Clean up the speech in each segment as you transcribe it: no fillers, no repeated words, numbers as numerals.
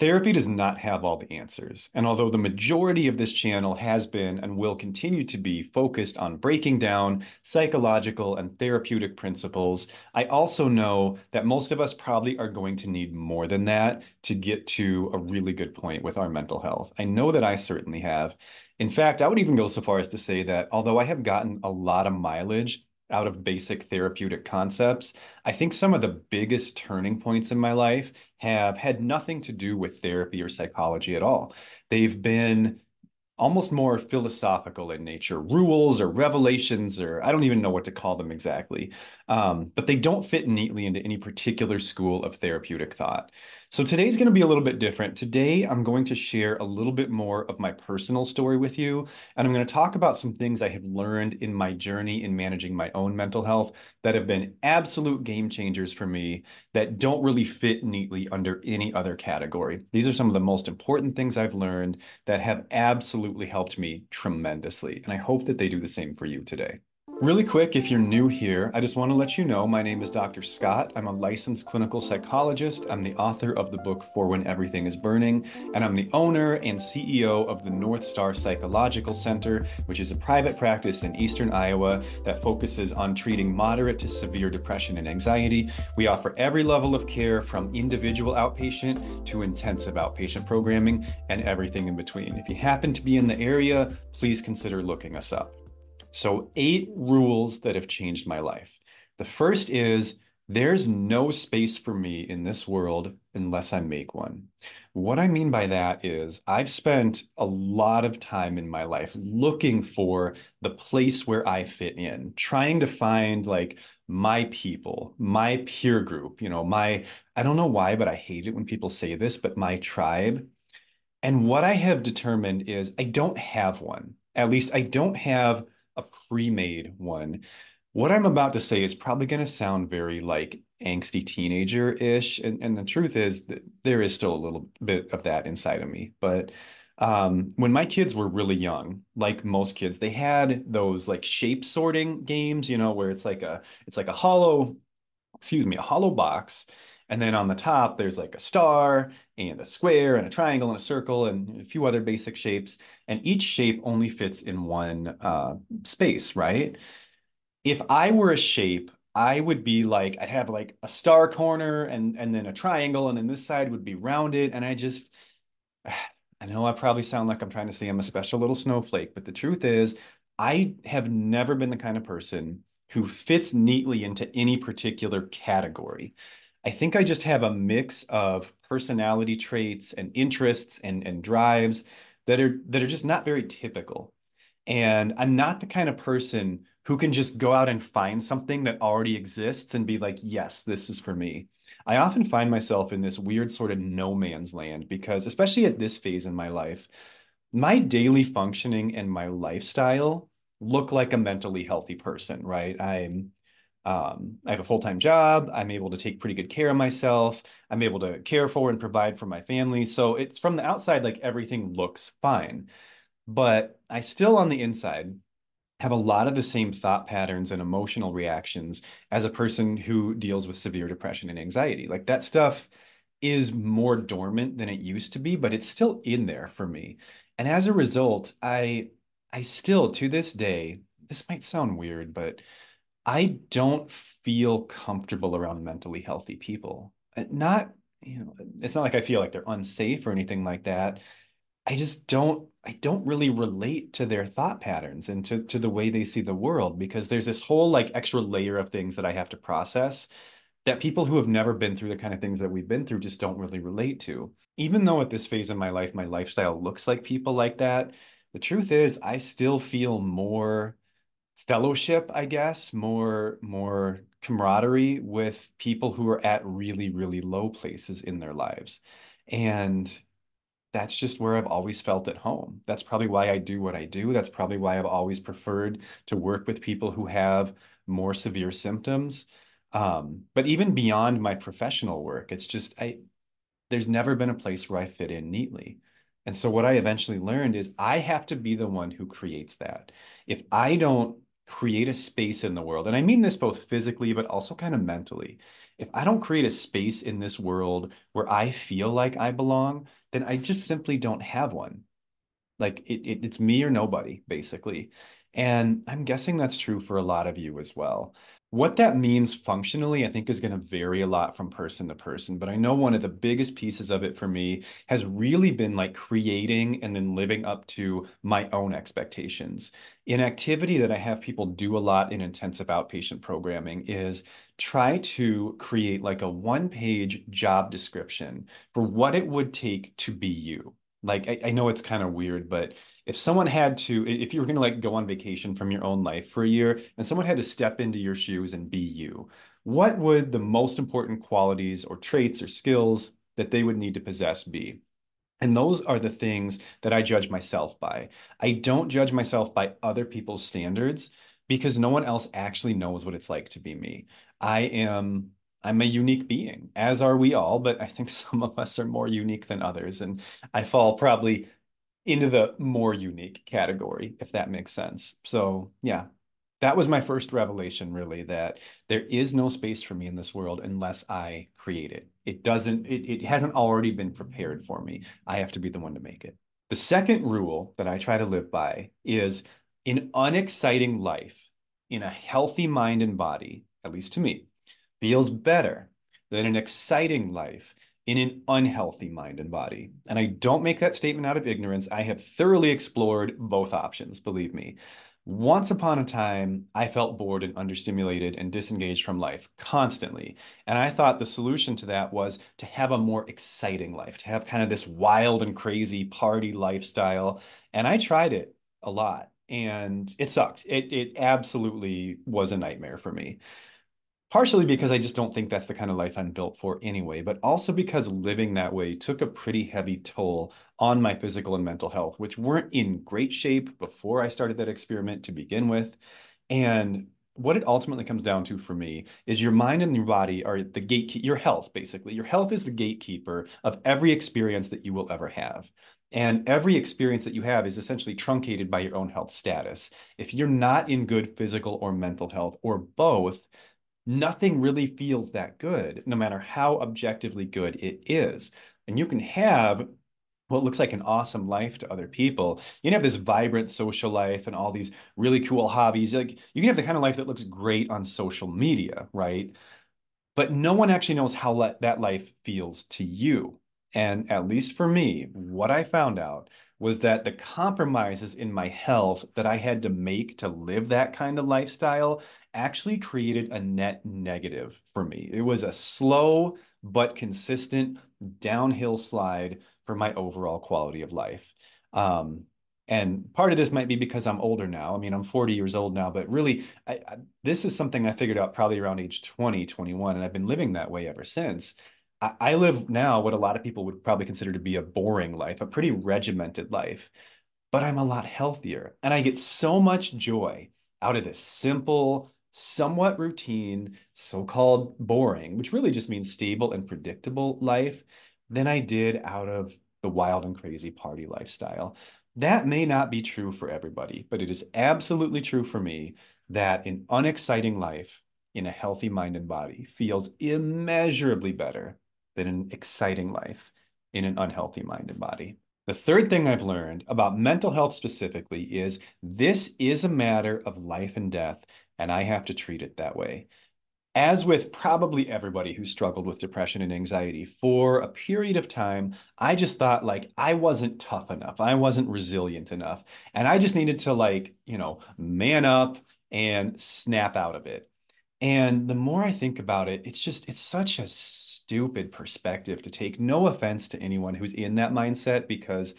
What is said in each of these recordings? Therapy does not have all the answers, and although the majority of this channel has been and will continue to be focused on breaking down psychological and therapeutic principles, I also know that most of us probably are going to need more than that to get to a really good point with our mental health. I know that I certainly have. In fact, I would even go so far as to say that although I have gotten a lot of mileage out of basic therapeutic concepts, I think some of the biggest turning points in my life have had nothing to do with therapy or psychology at all. They've been almost more philosophical in nature, rules or revelations, or I don't even know what to call them exactly, but they don't fit neatly into any particular school of therapeutic thought. So today's going to be a little bit different. Today, I'm going to share a little bit more of my personal story with you, and I'm going to talk about some things I have learned in my journey in managing my own mental health that have been absolute game changers for me that don't really fit neatly under any other category. These are some of the most important things I've learned that have absolutely helped me tremendously, and I hope that they do the same for you today. Really quick, if you're new here, I just want to let you know my name is Dr. Scott. I'm a licensed clinical psychologist. I'm the author of the book For When Everything is Burning, and I'm the owner and CEO of the North Star Psychological Center, which is a private practice in Eastern Iowa that focuses on treating moderate to severe depression and anxiety. We offer every level of care from individual outpatient to intensive outpatient programming and everything in between. If you happen to be in the area, please consider looking us up. So 8 rules that have changed my life. The first is there's no space for me in this world unless I make one. What I mean by that is I've spent a lot of time in my life looking for the place where I fit in, trying to find like my people, my peer group, I don't know why, but I hate it when people say this, but my tribe. And what I have determined is I don't have one. At least I don't have a pre-made one. What I'm about to say is probably going to sound very like angsty teenager-ish. And the truth is that there is still a little bit of that inside of me. But when my kids were really young, like most kids, they had those like shape sorting games, where it's like a hollow box. And then on the top, there's like a star and a square and a triangle and a circle and a few other basic shapes. And each shape only fits in one space, right? If I were a shape, I would be like, I'd have like a star corner and then a triangle. And then this side would be rounded. And I know I probably sound like I'm trying to say I'm a special little snowflake. But the truth is, I have never been the kind of person who fits neatly into any particular category. I think I just have a mix of personality traits and interests and drives that are just not very typical. And I'm not the kind of person who can just go out and find something that already exists and be like, yes, this is for me. I often find myself in this weird sort of no man's land because, especially at this phase in my life, my daily functioning and my lifestyle look like a mentally healthy person, right? I have a full-time job. I'm able to take pretty good care of myself. I'm able to care for and provide for my family. So it's from the outside, like everything looks fine, but I still on the inside have a lot of the same thought patterns and emotional reactions as a person who deals with severe depression and anxiety. Like that stuff is more dormant than it used to be, but it's still in there for me. And as a result, I still, to this day, this might sound weird, but I don't feel comfortable around mentally healthy people. Not you know, it's not like I feel like they're unsafe or anything like that. I just don't, really relate to their thought patterns and to the way they see the world, because there's this whole like extra layer of things that I have to process that people who have never been through the kind of things that we've been through just don't really relate to. Even though at this phase of my life, my lifestyle looks like people like that, the truth is I still feel more fellowship, I guess, more camaraderie with people who are at really, really low places in their lives. And that's just where I've always felt at home. That's probably why I do what I do. That's probably why I've always preferred to work with people who have more severe symptoms. But even beyond my professional work, it's just, there's never been a place where I fit in neatly. And so what I eventually learned is I have to be the one who creates that. If I don't create a space in the world, and I mean this both physically, but also kind of mentally, if I don't create a space in this world where I feel like I belong, then I just simply don't have one. Like it's me or nobody, basically. And I'm guessing that's true for a lot of you as well. What that means functionally, I think, is going to vary a lot from person to person. But I know one of the biggest pieces of it for me has really been like creating and then living up to my own expectations. An activity that I have people do a lot in intensive outpatient programming is try to create like a one-page job description for what it would take to be you. Like, I know it's kind of weird, but if someone had to, if you were going to like go on vacation from your own life for a year and someone had to step into your shoes and be you, what would the most important qualities or traits or skills that they would need to possess be? And those are the things that I judge myself by. I don't judge myself by other people's standards because no one else actually knows what it's like to be me. I'm a unique being, as are we all, but I think some of us are more unique than others. And I fall probably into the more unique category, if that makes sense. So yeah, that was my first revelation, really, that there is no space for me in this world unless I create it. It hasn't already been prepared for me. I have to be the one to make it. The second rule that I try to live by is an unexciting life in a healthy mind and body, at least to me, feels better than an exciting life in an unhealthy mind and body. And I don't make that statement out of ignorance. I have thoroughly explored both options, believe me. Once upon a time, I felt bored and understimulated and disengaged from life constantly. And I thought the solution to that was to have a more exciting life, to have kind of this wild and crazy party lifestyle. And I tried it a lot and it sucked. It absolutely was a nightmare for me. Partially because I just don't think that's the kind of life I'm built for anyway, but also because living that way took a pretty heavy toll on my physical and mental health, which weren't in great shape before I started that experiment to begin with. And what it ultimately comes down to for me is your mind and your body are the gatekeeper, your health, basically. Your health is the gatekeeper of every experience that you will ever have. And every experience that you have is essentially truncated by your own health status. If you're not in good physical or mental health or both, nothing really feels that good, no matter how objectively good it is. And you can have what looks like an awesome life to other people. You can have this vibrant social life and all these really cool hobbies. Like, you can have the kind of life that looks great on social media, right? But no one actually knows how that life feels to you. And at least for me, what I found out was that the compromises in my health that I had to make to live that kind of lifestyle actually created a net negative for me. It was a slow but consistent downhill slide for my overall quality of life. And part of this might be because I'm older now. I mean, I'm 40 years old now, but really, this is something I figured out probably around age 20, 21, and I've been living that way ever since. I live now what a lot of people would probably consider to be a boring life, a pretty regimented life, but I'm a lot healthier. And I get so much joy out of this simple, somewhat routine, so-called boring, which really just means stable and predictable life, than I did out of the wild and crazy party lifestyle. That may not be true for everybody, but it is absolutely true for me that an unexciting life in a healthy mind and body feels immeasurably better than an exciting life in an unhealthy mind and body. The third thing I've learned about mental health specifically is this is a matter of life and death, and I have to treat it that way. As with probably everybody who struggled with depression and anxiety, for a period of time, I just thought like I wasn't tough enough. I wasn't resilient enough. And I just needed to like, you know, man up and snap out of it. And the more I think about it, it's such a stupid perspective to take. No offense to anyone who's in that mindset, because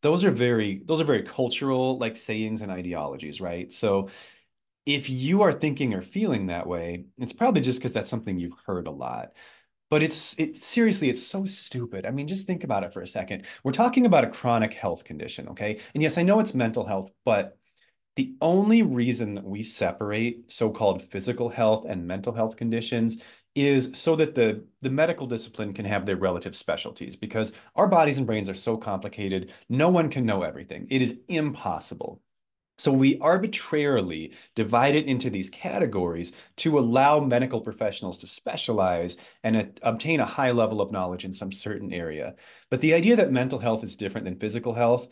those are very cultural like sayings and ideologies, right? So if you are thinking or feeling that way, it's probably just because that's something you've heard a lot. But it's so stupid. I mean, just think about it for a second. We're talking about a chronic health condition, okay? And yes, I know it's mental health, but the only reason that we separate so-called physical health and mental health conditions is so that the medical discipline can have their relative specialties, because our bodies and brains are so complicated, no one can know everything. It is impossible. So we arbitrarily divide it into these categories to allow medical professionals to specialize and obtain a high level of knowledge in some certain area. But the idea that mental health is different than physical health,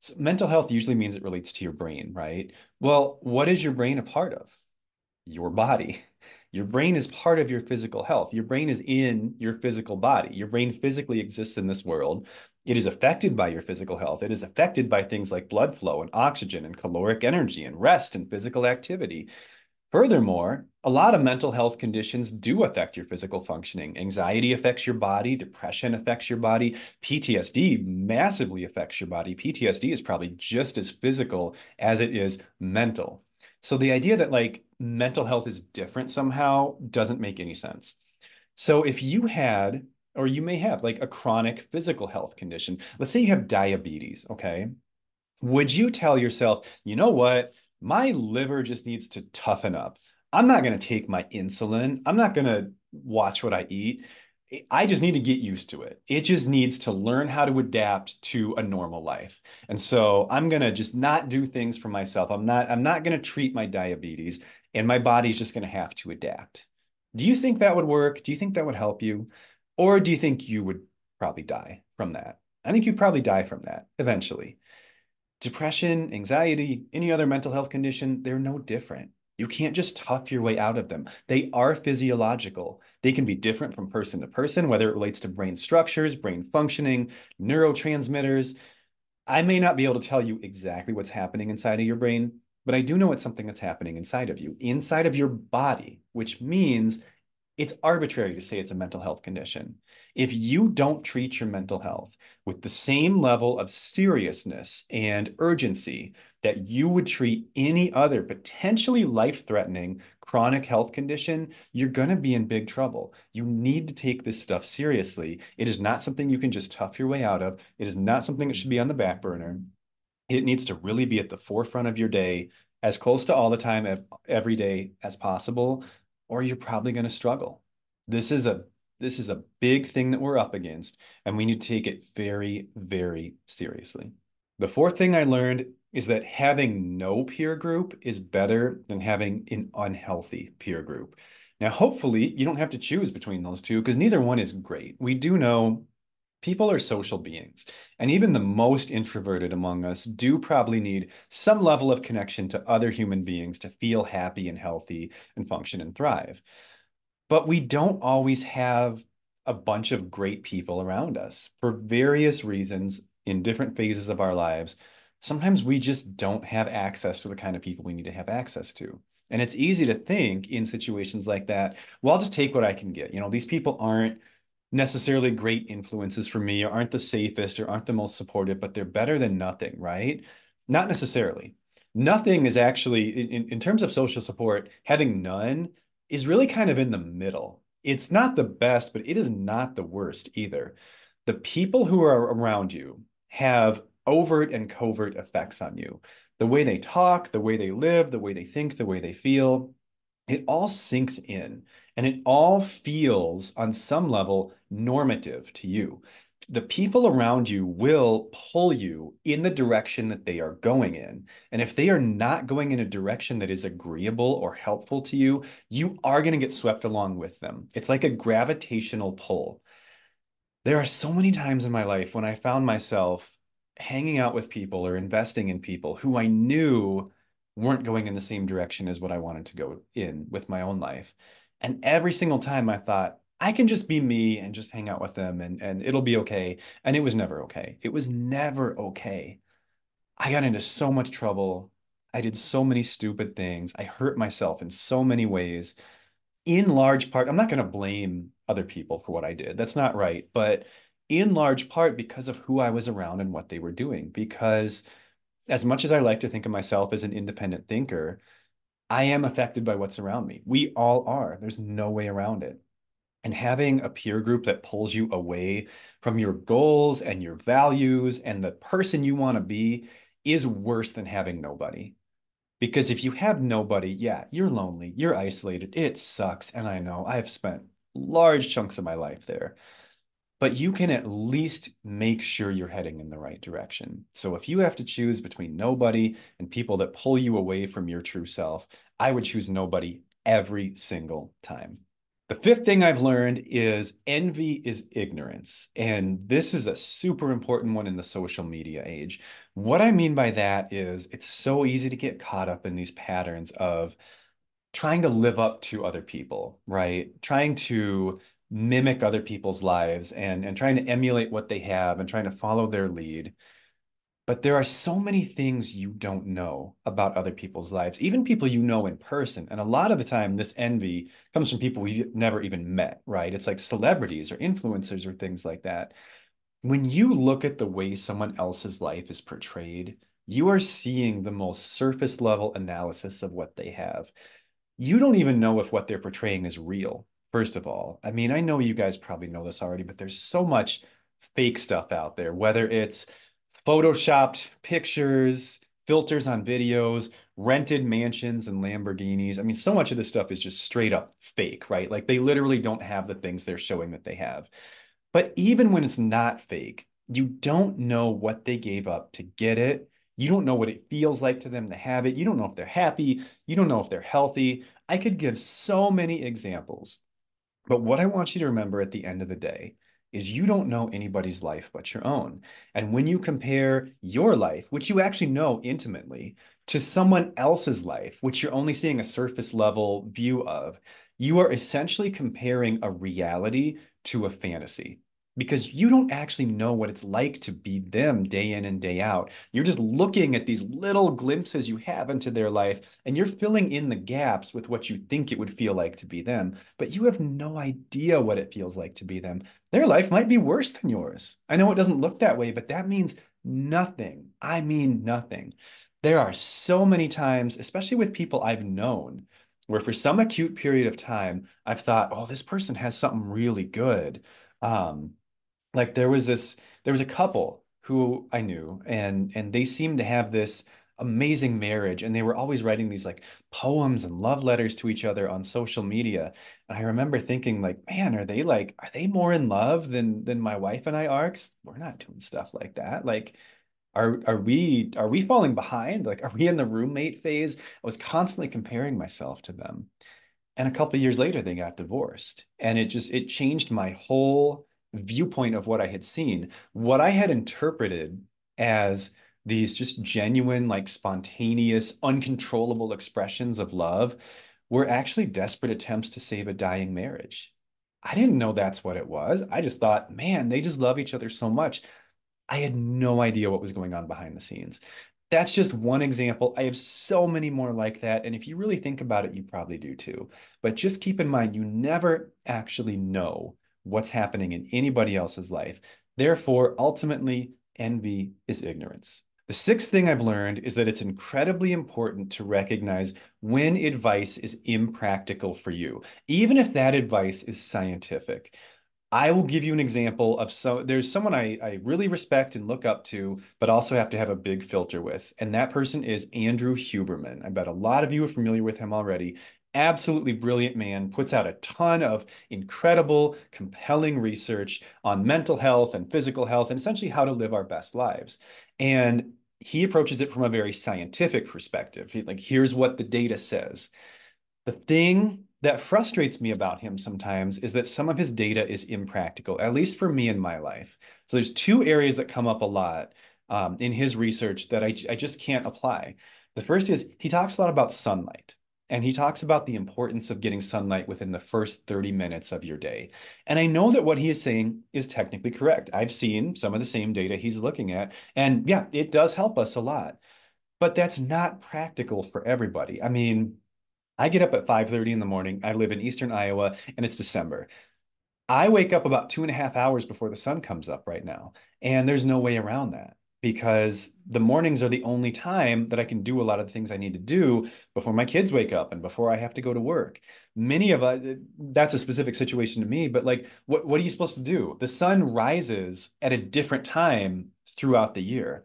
so mental health usually means it relates to your brain, right? Well, what is your brain a part of? Your body. Your brain is part of your physical health. Your brain is in your physical body. Your brain physically exists in this world. It is affected by your physical health. It is affected by things like blood flow and oxygen and caloric energy and rest and physical activity. Furthermore, a lot of mental health conditions do affect your physical functioning. Anxiety affects your body. Depression affects your body. PTSD massively affects your body. PTSD is probably just as physical as it is mental. So the idea that like mental health is different somehow doesn't make any sense. So if you had, or you may have like a chronic physical health condition, let's say you have diabetes, okay? Would you tell yourself, you know what? My liver just needs to toughen up. I'm not going to take my insulin. I'm not going to watch what I eat. I just need to get used to it. It just needs to learn how to adapt to a normal life. And so I'm going to just not do things for myself. I'm not going to treat my diabetes, and my body's just going to have to adapt. Do you think that would work? Do you think that would help you? Or do you think you would probably die from that? I think you'd probably die from that eventually. Depression, anxiety, any other mental health condition, they're no different. You can't just tough your way out of them. They are physiological. They can be different from person to person, whether it relates to brain structures, brain functioning, neurotransmitters. I may not be able to tell you exactly what's happening inside of your brain, but I do know it's something that's happening inside of you, inside of your body, which means it's arbitrary to say it's a mental health condition. If you don't treat your mental health with the same level of seriousness and urgency that you would treat any other potentially life-threatening chronic health condition, you're going to be in big trouble. You need to take this stuff seriously. It is not something you can just tough your way out of. It is not something that should be on the back burner. It needs to really be at the forefront of your day, as close to all the time every day as possible, or you're probably going to struggle. This is a big thing that we're up against, and we need to take it very, very seriously. The fourth thing I learned is that having no peer group is better than having an unhealthy peer group. Now, hopefully, you don't have to choose between those two, because neither one is great. We do know people are social beings, and even the most introverted among us do probably need some level of connection to other human beings to feel happy and healthy and function and thrive. But we don't always have a bunch of great people around us for various reasons in different phases of our lives. Sometimes we just don't have access to the kind of people we need to have access to. And it's easy to think in situations like that, well, I'll just take what I can get. You know, these people aren't necessarily great influences for me, or aren't the safest, or aren't the most supportive, but they're better than nothing, right? Not necessarily. Nothing is actually, in terms of social support, having none is really kind of in the middle. It's not the best, but it is not the worst either. The people who are around you have overt and covert effects on you. The way they talk, the way they live, the way they think, the way they feel, it all sinks in, and it all feels on some level normative to you. The people around you will pull you in the direction that they are going in. And if they are not going in a direction that is agreeable or helpful to you, you are going to get swept along with them. It's like a gravitational pull. There are so many times in my life when I found myself hanging out with people or investing in people who I knew weren't going in the same direction as what I wanted to go in with my own life. And every single time I thought, I can just be me and just hang out with them and it'll be okay. And it was never okay. It was never okay. I got into so much trouble. I did so many stupid things. I hurt myself in so many ways. In large part, I'm not going to blame other people for what I did. That's not right. But in large part because of who I was around and what they were doing. Because as much as I like to think of myself as an independent thinker, I am affected by what's around me. We all are. There's no way around it. And having a peer group that pulls you away from your goals and your values and the person you want to be is worse than having nobody. Because if you have nobody, yeah, you're lonely, you're isolated, it sucks. And I know I've spent large chunks of my life there, but you can at least make sure you're heading in the right direction. So if you have to choose between nobody and people that pull you away from your true self, I would choose nobody every single time. The fifth thing I've learned is envy is ignorance. And this is a super important one in the social media age. What I mean by that is it's so easy to get caught up in these patterns of trying to live up to other people, right? Trying to mimic other people's lives and trying to emulate what they have and trying to follow their lead. But there are so many things you don't know about other people's lives, even people you know in person. And a lot of the time, this envy comes from people we've never even met, right? It's like celebrities or influencers or things like that. When you look at the way someone else's life is portrayed, you are seeing the most surface level analysis of what they have. You don't even know if what they're portraying is real, first of all. I mean, I know you guys probably know this already, but there's so much fake stuff out there, whether it's Photoshopped pictures, filters on videos, rented mansions and Lamborghinis. I mean, so much of this stuff is just straight up fake, right? Like they literally don't have the things they're showing that they have. But even when it's not fake, you don't know what they gave up to get it. You don't know what it feels like to them to have it. You don't know if they're happy. You don't know if they're healthy. I could give so many examples. But what I want you to remember at the end of the day is you don't know anybody's life but your own. And when you compare your life, which you actually know intimately, to someone else's life, which you're only seeing a surface level view of, you are essentially comparing a reality to a fantasy because you don't actually know what it's like to be them day in and day out. You're just looking at these little glimpses you have into their life and you're filling in the gaps with what you think it would feel like to be them, but you have no idea what it feels like to be them. Their life might be worse than yours. I know it doesn't look that way, but that means nothing. I mean nothing. There are so many times, especially with people I've known, where for some acute period of time, I've thought, oh, this person has something really good. Like there was a couple who I knew and they seemed to have this amazing marriage. And they were always writing these like poems and love letters to each other on social media. And I remember thinking like, man, are they more in love than my wife and I are? 'Cause we're not doing stuff like that. Like, are we falling behind? Like, are we in the roommate phase? I was constantly comparing myself to them. And a couple of years later, they got divorced and it changed my whole viewpoint of what I had seen. What I had interpreted as these just genuine, like spontaneous, uncontrollable expressions of love were actually desperate attempts to save a dying marriage. I didn't know that's what it was. I just thought, man, they just love each other so much. I had no idea what was going on behind the scenes. That's just one example. I have so many more like that. And if you really think about it, you probably do too. But just keep in mind, you never actually know what's happening in anybody else's life. Therefore, ultimately, envy is ignorance. The sixth thing I've learned is that it's incredibly important to recognize when advice is impractical for you, even if that advice is scientific. I will give you an example of there's someone I really respect and look up to, but also have to have a big filter with. And that person is Andrew Huberman. I bet a lot of you are familiar with him already. Absolutely brilliant man, puts out a ton of incredible, compelling research on mental health and physical health and essentially how to live our best lives. And he approaches it from a very scientific perspective. Like, here's what the data says. The thing that frustrates me about him sometimes is that some of his data is impractical, at least for me in my life. So there's two areas that come up a lot in his research that I just can't apply. The first is he talks a lot about sunlight. And he talks about the importance of getting sunlight within the first 30 minutes of your day. And I know that what he is saying is technically correct. I've seen some of the same data he's looking at. And yeah, it does help us a lot. But that's not practical for everybody. I mean, I get up at 5:30 in the morning. I live in Eastern Iowa, and it's December. I wake up about 2.5 hours before the sun comes up right now. And there's no way around that, because the mornings are the only time that I can do a lot of the things I need to do before my kids wake up and before I have to go to work. Many of us, that's a specific situation to me, but like, what are you supposed to do? The sun rises at a different time throughout the year.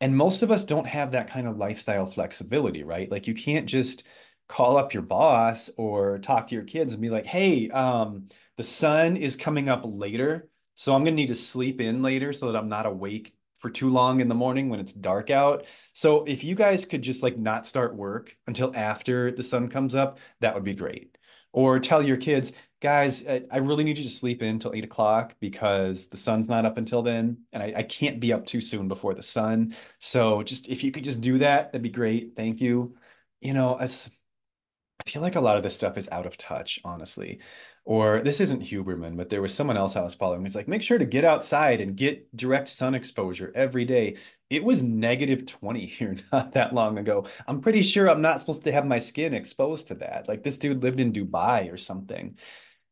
And most of us don't have that kind of lifestyle flexibility, right? Like, you can't just call up your boss or talk to your kids and be like, hey, the sun is coming up later, so I'm gonna need to sleep in later so that I'm not awake for too long in the morning when it's dark out. So if you guys could just like not start work until after the sun comes up, that would be great. Or tell your kids, guys, I really need you to sleep in till 8 o'clock because the sun's not up until then. And I can't be up too soon before the sun. So just, if you could just do that, that'd be great. Thank you. You know, I feel like a lot of this stuff is out of touch, honestly. Or this isn't Huberman, but there was someone else I was following. It's like, make sure to get outside and get direct sun exposure every day. It was negative 20 here not that long ago. I'm pretty sure I'm not supposed to have my skin exposed to that. Like, this dude lived in Dubai or something.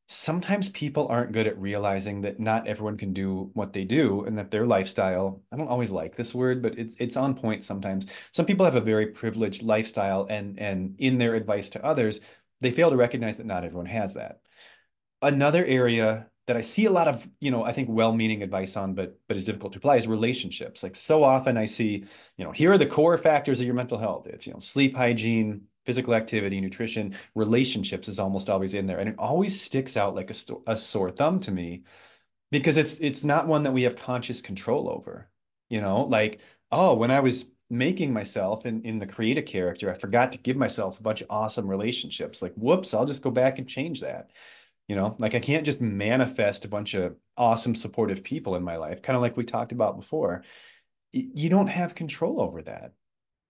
Sometimes people aren't good at realizing that not everyone can do what they do, and that their lifestyle, I don't always like this word, but it's on point sometimes. Some people have a very privileged lifestyle, and in their advice to others, they fail to recognize that not everyone has that. Another area that I see a lot of, you know, I think well-meaning advice on, but is difficult to apply, is relationships. Like, so often I see, you know, here are the core factors of your mental health. It's, you know, sleep hygiene, physical activity, nutrition. Relationships is almost always in there. And it always sticks out like a sore thumb to me, because it's not one that we have conscious control over. You know, like, oh, when I was making myself in the create a character, I forgot to give myself a bunch of awesome relationships. Like, whoops, I'll just go back and change that. You know, like, I can't just manifest a bunch of awesome, supportive people in my life, kind of like we talked about before. You don't have control over that.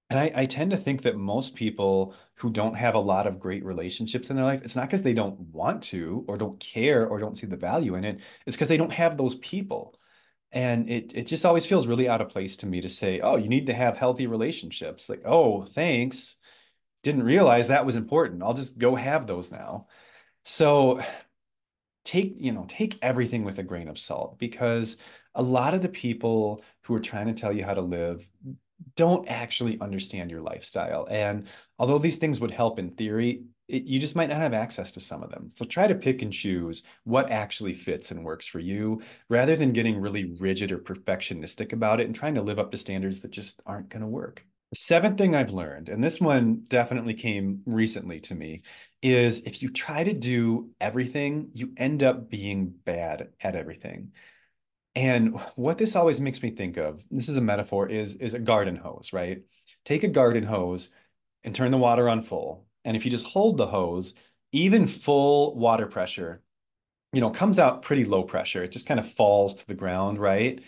And I tend to think that most people who don't have a lot of great relationships in their life, it's not because they don't want to or don't care or don't see the value in it. It's because they don't have those people. And it just always feels really out of place to me to say, oh, you need to have healthy relationships. Like, oh, thanks. Didn't realize that was important. I'll just go have those now. So take everything with a grain of salt, because a lot of the people who are trying to tell you how to live don't actually understand your lifestyle. And although these things would help in theory, you just might not have access to some of them. So try to pick and choose what actually fits and works for you, rather than getting really rigid or perfectionistic about it and trying to live up to standards that just aren't going to work. The seventh thing I've learned, and this one definitely came recently to me, is if you try to do everything, you end up being bad at everything. And what this always makes me think of, this is a metaphor, is a garden hose, right? Take a garden hose and turn the water on full. And if you just hold the hose, even full water pressure, you know, comes out pretty low pressure. It just kind of falls to the ground, right?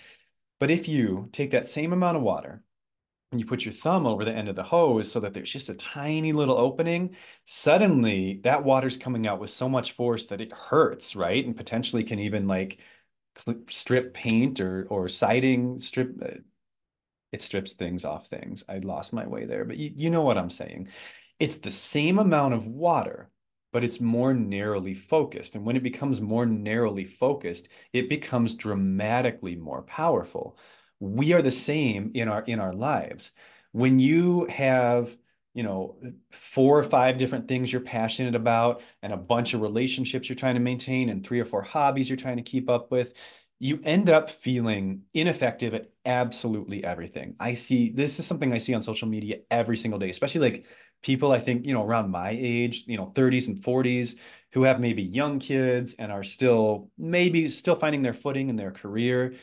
But if you take that same amount of water and you put your thumb over the end of the hose so that there's just a tiny little opening, suddenly that water's coming out with so much force that it hurts, right? And potentially can even like strip paint or siding, it strips things off things. I lost my way there, but you know what I'm saying. It's the same amount of water, but it's more narrowly focused. And when it becomes more narrowly focused, it becomes dramatically more powerful. We are the same in our lives. When you have, you know, 4 or 5 different things you're passionate about and a bunch of relationships you're trying to maintain and 3 or 4 hobbies you're trying to keep up with, you end up feeling ineffective at absolutely everything. This is something I see on social media every single day, especially like people, I think, you know, around my age, you know, 30s and 40s, who have maybe young kids and are still finding their footing in their career.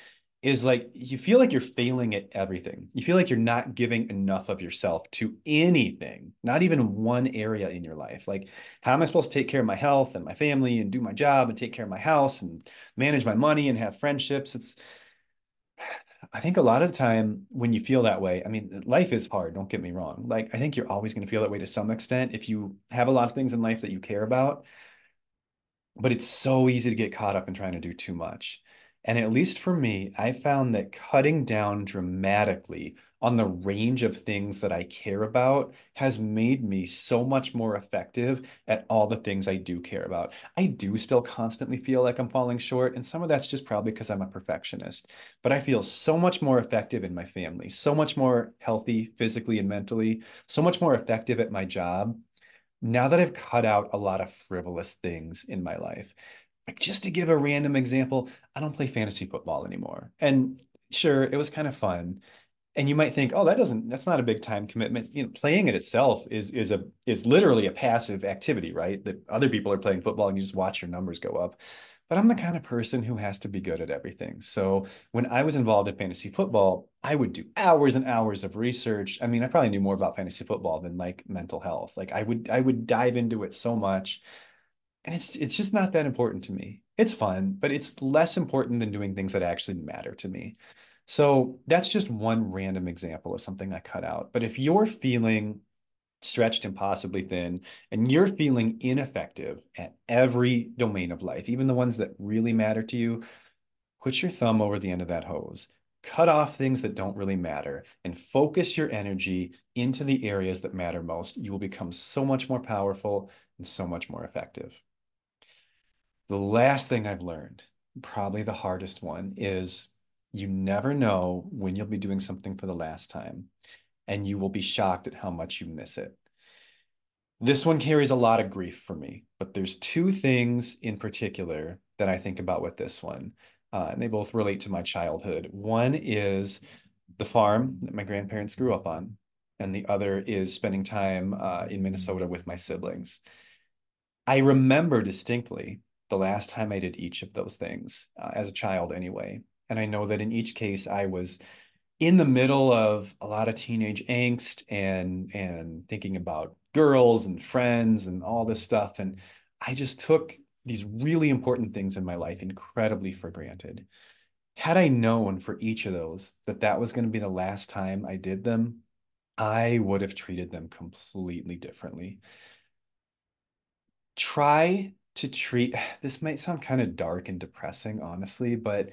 Is like, you feel like you're failing at everything. You feel like you're not giving enough of yourself to anything, not even one area in your life. Like, how am I supposed to take care of my health and my family and do my job and take care of my house and manage my money and have friendships? It's I think a lot of the time when you feel that way, I mean, life is hard, don't get me wrong. Like, I think you're always going to feel that way to some extent if you have a lot of things in life that you care about, but it's so easy to get caught up in trying to do too much. And at least for me, I found that cutting down dramatically on the range of things that I care about has made me so much more effective at all the things I do care about. I do still constantly feel like I'm falling short, and some of that's just probably because I'm a perfectionist, but I feel so much more effective in my family, so much more healthy physically and mentally, so much more effective at my job, now that I've cut out a lot of frivolous things in my life. Like, just to give a random example, I don't play fantasy football anymore. And sure, it was kind of fun. And you might think, oh, that's not a big time commitment. You know, playing it itself is literally a passive activity, right? That other people are playing football and you just watch your numbers go up. But I'm the kind of person who has to be good at everything. So when I was involved in fantasy football, I would do hours and hours of research. I mean, I probably knew more about fantasy football than like mental health. Like, I would dive into it so much. And it's just not that important to me. It's fun, but it's less important than doing things that actually matter to me. So that's just one random example of something I cut out. But if you're feeling stretched impossibly thin, and you're feeling ineffective at every domain of life, even the ones that really matter to you, put your thumb over the end of that hose. Cut off things that don't really matter and focus your energy into the areas that matter most. You will become so much more powerful and so much more effective. The last thing I've learned, probably the hardest one, is you never know when you'll be doing something for the last time, and you will be shocked at how much you miss it. This one carries a lot of grief for me, but there's two things in particular that I think about with this one, and they both relate to my childhood. One is the farm that my grandparents grew up on, and the other is spending time in Minnesota with my siblings. I remember distinctly the last time I did each of those things, as a child anyway, and I know that in each case I was in the middle of a lot of teenage angst and thinking about girls and friends and all this stuff. And I just took these really important things in my life incredibly for granted. Had I known for each of those that was going to be the last time I did them, I would have treated them completely differently. Try to treat, this might sound kind of dark and depressing, honestly, but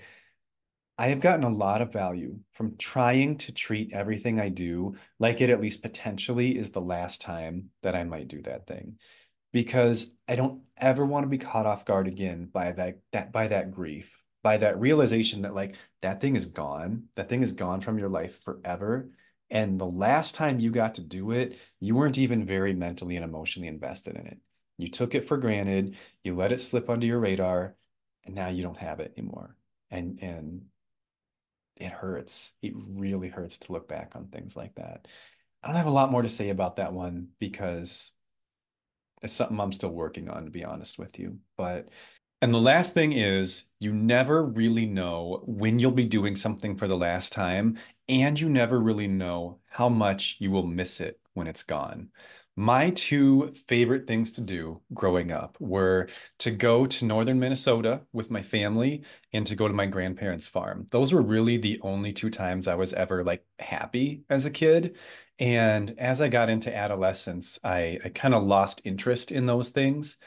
I have gotten a lot of value from trying to treat everything I do like it at least potentially is the last time that I might do that thing, because I don't ever want to be caught off guard again by that grief, by that realization that like that thing is gone from your life forever. And the last time you got to do it, you weren't even very mentally and emotionally invested in it. You took it for granted, you let it slip under your radar, and now you don't have it anymore. And it hurts. It really hurts to look back on things like that. I don't have a lot more to say about that one because it's something I'm still working on, to be honest with you. And the last thing is, you never really know when you'll be doing something for the last time, and you never really know how much you will miss it when it's gone. My two favorite things to do growing up were to go to northern Minnesota with my family and to go to my grandparents' farm. Those were really the only two times I was ever like happy as a kid. And as I got into adolescence, I kind of lost interest in those things.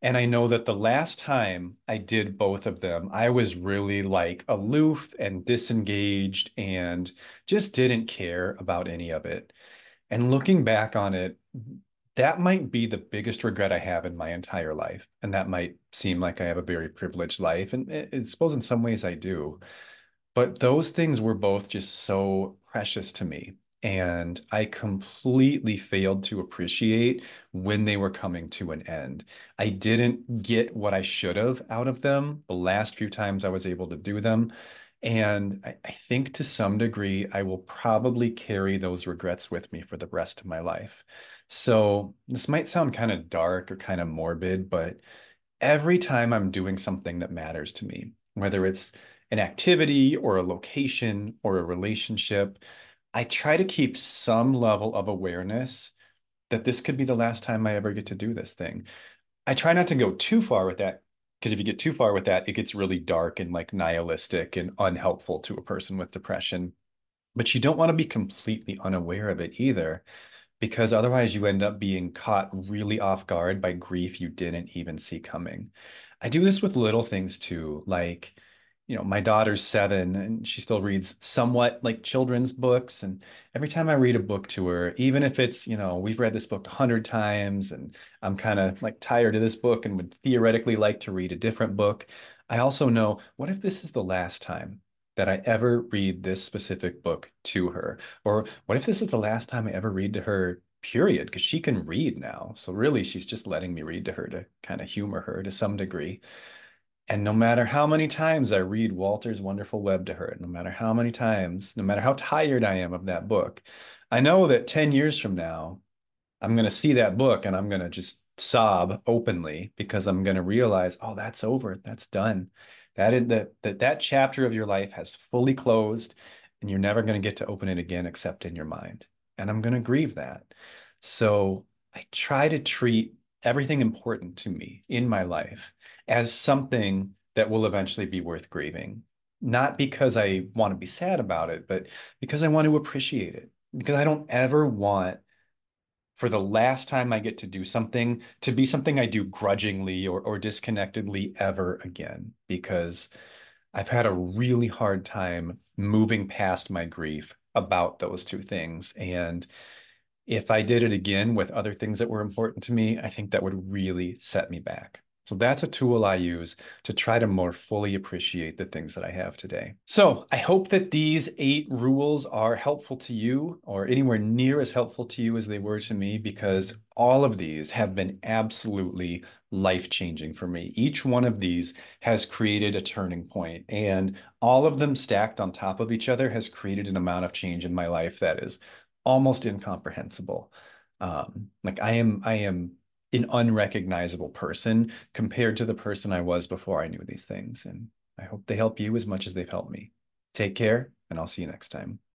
And I know that the last time I did both of them, I was really like aloof and disengaged and just didn't care about any of it. And looking back on it, that might be the biggest regret I have in my entire life. And that might seem like I have a very privileged life. And I suppose in some ways I do. But those things were both just so precious to me. And I completely failed to appreciate when they were coming to an end. I didn't get what I should have out of them the last few times I was able to do them. And I think to some degree, I will probably carry those regrets with me for the rest of my life. So this might sound kind of dark or kind of morbid, but every time I'm doing something that matters to me, whether it's an activity or a location or a relationship, I try to keep some level of awareness that this could be the last time I ever get to do this thing. I try not to go too far with that Because if you get too far with that, it gets really dark and like nihilistic and unhelpful to a person with depression. But you don't want to be completely unaware of it either, because otherwise you end up being caught really off guard by grief you didn't even see coming. I do this with little things too, like, you know, my daughter's 7 and she still reads somewhat like children's books. And every time I read a book to her, even if it's, you know, we've read this book 100 times and I'm kind of like tired of this book and would theoretically like to read a different book, I also know, what if this is the last time that I ever read this specific book to her? Or what if this is the last time I ever read to her, period? Because she can read now. So really, she's just letting me read to her to kind of humor her to some degree. And no matter how many times I read Walter's Wonderful Web to her, no matter how many times, no matter how tired I am of that book, I know that 10 years from now, I'm going to see that book and I'm going to just sob openly because I'm going to realize, oh, that's over. That's done. That chapter of your life has fully closed and you're never going to get to open it again except in your mind. And I'm going to grieve that. So I try to treat everything important to me in my life as something that will eventually be worth grieving. Not because I want to be sad about it, but because I want to appreciate it. Because I don't ever want for the last time I get to do something to be something I do grudgingly or disconnectedly ever again, because I've had a really hard time moving past my grief about those two things. And if I did it again with other things that were important to me, I think that would really set me back. So that's a tool I use to try to more fully appreciate the things that I have today. So I hope that these 8 rules are helpful to you, or anywhere near as helpful to you as they were to me, because all of these have been absolutely life-changing for me. Each one of these has created a turning point, and all of them stacked on top of each other has created an amount of change in my life that is almost incomprehensible. Like I am an unrecognizable person compared to the person I was before I knew these things. And I hope they help you as much as they've helped me. Take care, and I'll see you next time.